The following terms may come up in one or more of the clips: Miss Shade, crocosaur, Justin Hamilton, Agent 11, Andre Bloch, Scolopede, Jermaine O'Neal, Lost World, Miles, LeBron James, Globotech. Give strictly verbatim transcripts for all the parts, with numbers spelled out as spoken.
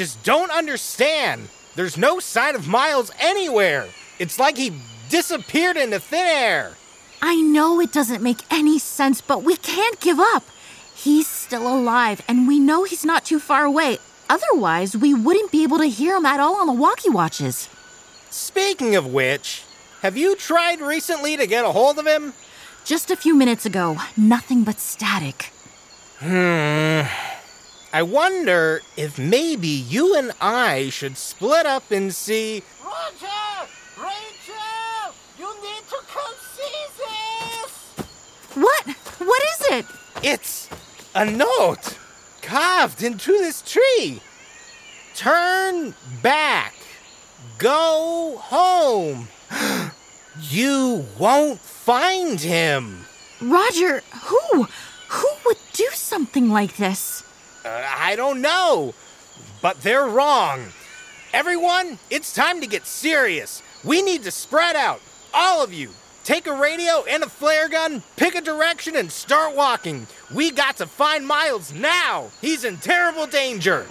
just don't understand. There's no sign of Miles anywhere. It's like he disappeared into thin air. I know it doesn't make any sense, but we can't give up. He's still alive, and we know he's not too far away. Otherwise, we wouldn't be able to hear him at all on the walkie-watches. Speaking of which, have you tried recently to get a hold of him? Just a few minutes ago. Nothing but static. Hmm. I wonder if maybe you and I should split up and see... Roger! Rachel! You need to come see this! What? What is it? It's a note carved into this tree. Turn back. Go home. You won't find him. Roger, who? Who would do something like this? Uh, I don't know, but they're wrong. Everyone, it's time to get serious. We need to spread out. All of you, take a radio and a flare gun, pick a direction, and start walking. We got to find Miles now. He's in terrible danger.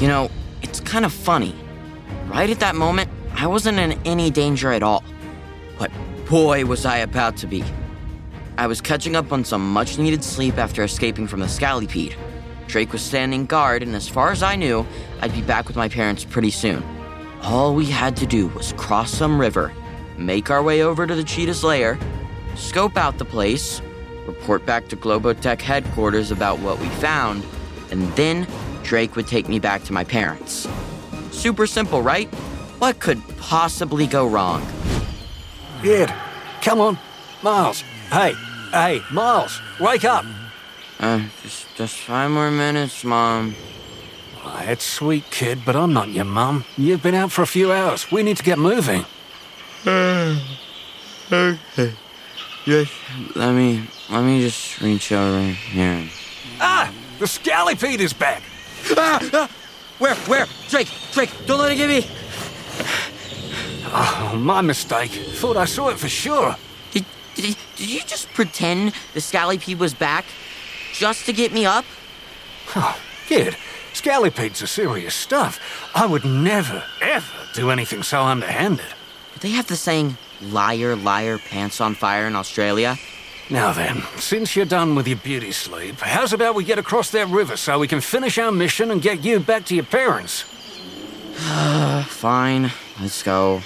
You know, it's kind of funny. Right at that moment, I wasn't in any danger at all. But boy, was I about to be. I was catching up on some much-needed sleep after escaping from the Scolopede. Drake was standing guard, and as far as I knew, I'd be back with my parents pretty soon. All we had to do was cross some river, make our way over to the cheetah's lair, scope out the place, report back to Globotech headquarters about what we found, and then Drake would take me back to my parents. Super simple, right? What could possibly go wrong? Ed, come on. Miles, hey, hey, Miles, wake up. Uh, just, just five more minutes, Mom. Oh, that's sweet, kid, but I'm not your mum. You've been out for a few hours. We need to get moving. Uh, okay. Yes. Let me, let me just reach over here. Ah! The Scolopede is back! Ah! Ah! Where, where? Drake, Drake, don't let it get me! Oh, my mistake. Thought I saw it for sure. Did, did, did you just pretend the Scolopede was back just to get me up? Oh, kid, Scalopedes are serious stuff. I would never, ever do anything so underhanded. But they have the saying, liar, liar, pants on fire in Australia. Now then, since you're done with your beauty sleep, how's about we get across that river so we can finish our mission and get you back to your parents? Fine, let's go.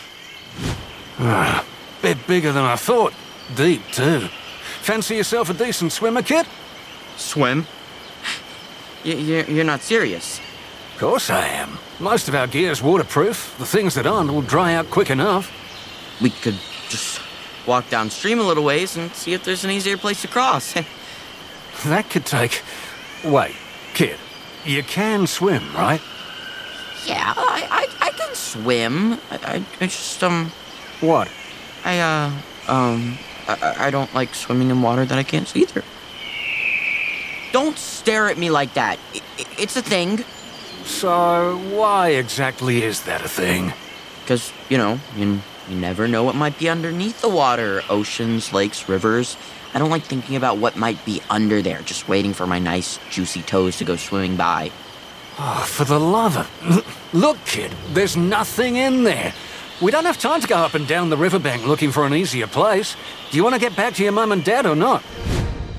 Uh, bit bigger than I thought. Deep, too. Fancy yourself a decent swimmer, kid? Swim? Y- you're not serious. Of course I am. Most of our gear's waterproof. The things that aren't will dry out quick enough. We could just walk downstream a little ways and see if there's an easier place to cross. That could take... Wait, kid, you can swim, right? Yeah, I, I, I can swim. I, I just, um... What? I, uh, um, I, I don't like swimming in water that I can't see through. Don't stare at me like that. It, it, it's a thing. So why exactly is that a thing? Because, you know, you, you never know what might be underneath the water. Oceans, lakes, rivers. I don't like thinking about what might be under there, just waiting for my nice, juicy toes to go swimming by. Oh, for the love of... Look, kid, there's nothing in there. We don't have time to go up and down the riverbank looking for an easier place. Do you want to get back to your mum and dad or not?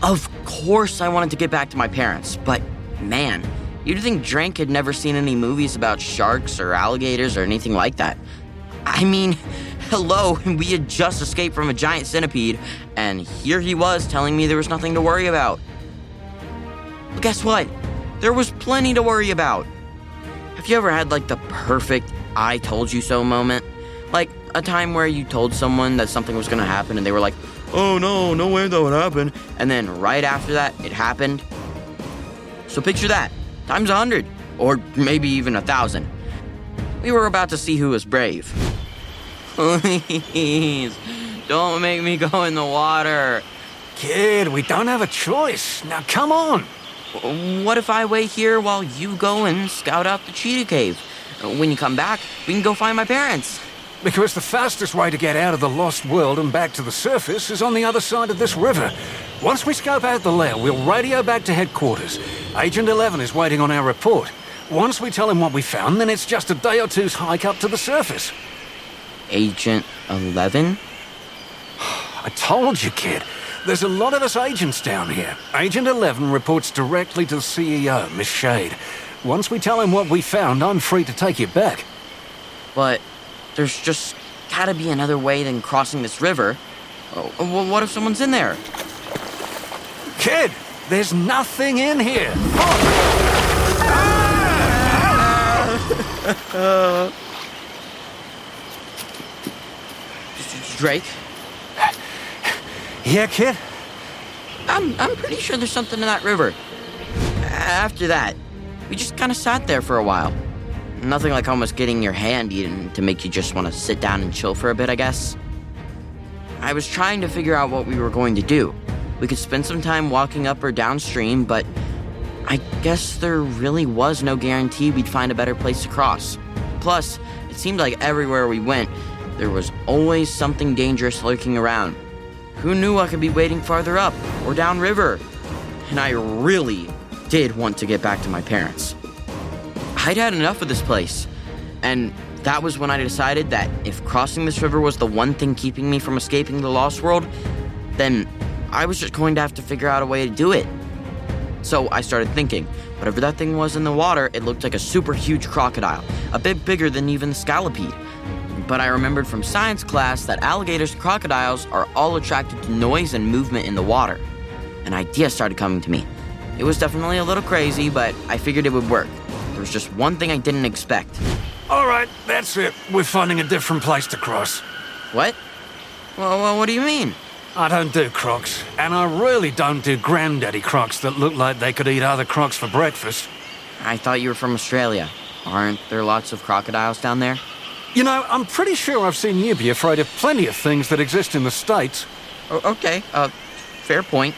Of course I wanted to get back to my parents, but, man, you'd think Drake had never seen any movies about sharks or alligators or anything like that. I mean, hello, we had just escaped from a giant centipede, and here he was telling me there was nothing to worry about. But guess what? There was plenty to worry about. Have you ever had, like, the perfect I told you so moment? Like, a time where you told someone that something was going to happen and they were like, oh no, no way that would happen. And then right after that, it happened. So picture that, times a hundred, or maybe even a thousand. We were about to see who was brave. Please, don't make me go in the water. Kid, we don't have a choice. Now come on. What if I wait here while you go and scout out the cheetah cave? When you come back, we can go find my parents. Because the fastest way to get out of the lost world and back to the surface is on the other side of this river. Once we scope out the lair, we'll radio back to headquarters. Agent eleven is waiting on our report. Once we tell him what we found, then it's just a day or two's hike up to the surface. Agent eleven? I told you, kid. There's a lot of us agents down here. Agent eleven reports directly to the C E O, Miss Shade. Once we tell him what we found, I'm free to take you back. But there's just gotta be another way than crossing this river. Oh, what if someone's in there? Kid, there's nothing in here. Oh. Ah! Drake? Yeah, kid? I'm I'm pretty sure there's something in that river. After that, we just kind of sat there for a while. Nothing like almost getting your hand eaten to make you just want to sit down and chill for a bit, I guess. I was trying to figure out what we were going to do. We could spend some time walking up or downstream, but I guess there really was no guarantee we'd find a better place to cross. Plus, it seemed like everywhere we went, there was always something dangerous lurking around. Who knew I could be waiting farther up or downriver? And I really did want to get back to my parents. I'd had enough of this place, and that was when I decided that if crossing this river was the one thing keeping me from escaping the Lost World, then I was just going to have to figure out a way to do it. So I started thinking, whatever that thing was in the water, it looked like a super huge crocodile, a bit bigger than even the Scolopede. But I remembered from science class that alligators and crocodiles are all attracted to noise and movement in the water. An idea started coming to me. It was definitely a little crazy, but I figured it would work. There was just one thing I didn't expect. All right, that's it. We're finding a different place to cross. What? Well, well, what do you mean? I don't do crocs, and I really don't do granddaddy crocs that look like they could eat other crocs for breakfast. I thought you were from Australia. Aren't there lots of crocodiles down there? You know, I'm pretty sure I've seen you be afraid of plenty of things that exist in the States. O- okay, uh, fair point.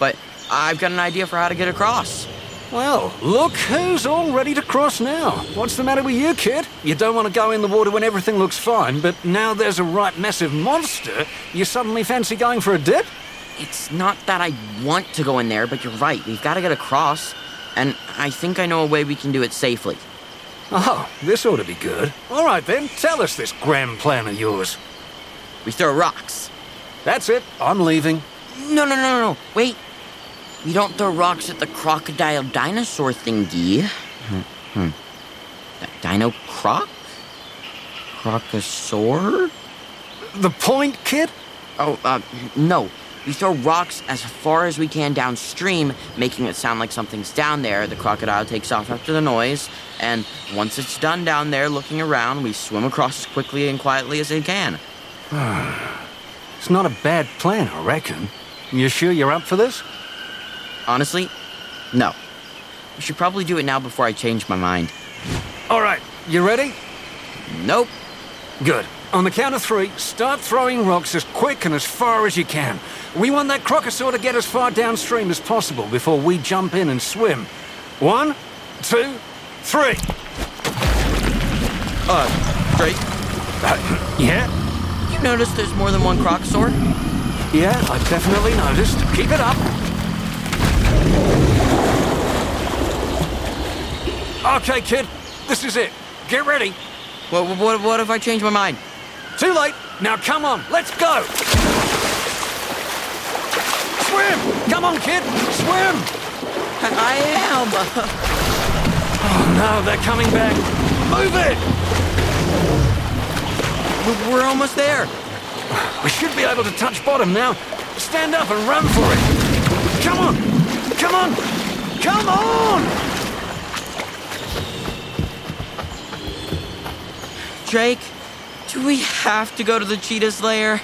But I've got an idea for how to get across. Well, look who's all ready to cross now. What's the matter with you, kid? You don't want to go in the water when everything looks fine, but now there's a right massive monster, you suddenly fancy going for a dip? It's not that I want to go in there, but you're right. We've got to get across, and I think I know a way we can do it safely. Oh, this ought to be good. All right, then, tell us this grand plan of yours. We throw rocks. That's it. I'm leaving. No, no, no, no, no. Wait. We don't throw rocks at the crocodile dinosaur thingy. Hmm. That dino croc? Crocosaur? The point, kid? Oh, uh, no. We throw rocks as far as we can downstream, making it sound like something's down there. The crocodile takes off after the noise, and once it's done down there looking around, we swim across as quickly and quietly as it can. It's not a bad plan, I reckon. You sure you're up for this? Honestly, no. We should probably do it now before I change my mind. All right, you ready? Nope. Good. On the count of three, start throwing rocks as quick and as far as you can. We want that crocosaur to get as far downstream as possible before we jump in and swim. One, two, three. Uh, Drake? Uh, yeah? You noticed there's more than one crocosaur? Yeah, I definitely noticed. Keep it up. Okay, kid, this is it. Get ready. What, what, what if I change my mind? Too late. Now, come on, let's go. Swim! Come on, kid, swim! I am. Oh, no, they're coming back. Move it! We're almost there. We should be able to touch bottom now. Stand up and run for it. Come on, come on, come on! Drake, do we have to go to the cheetah's lair?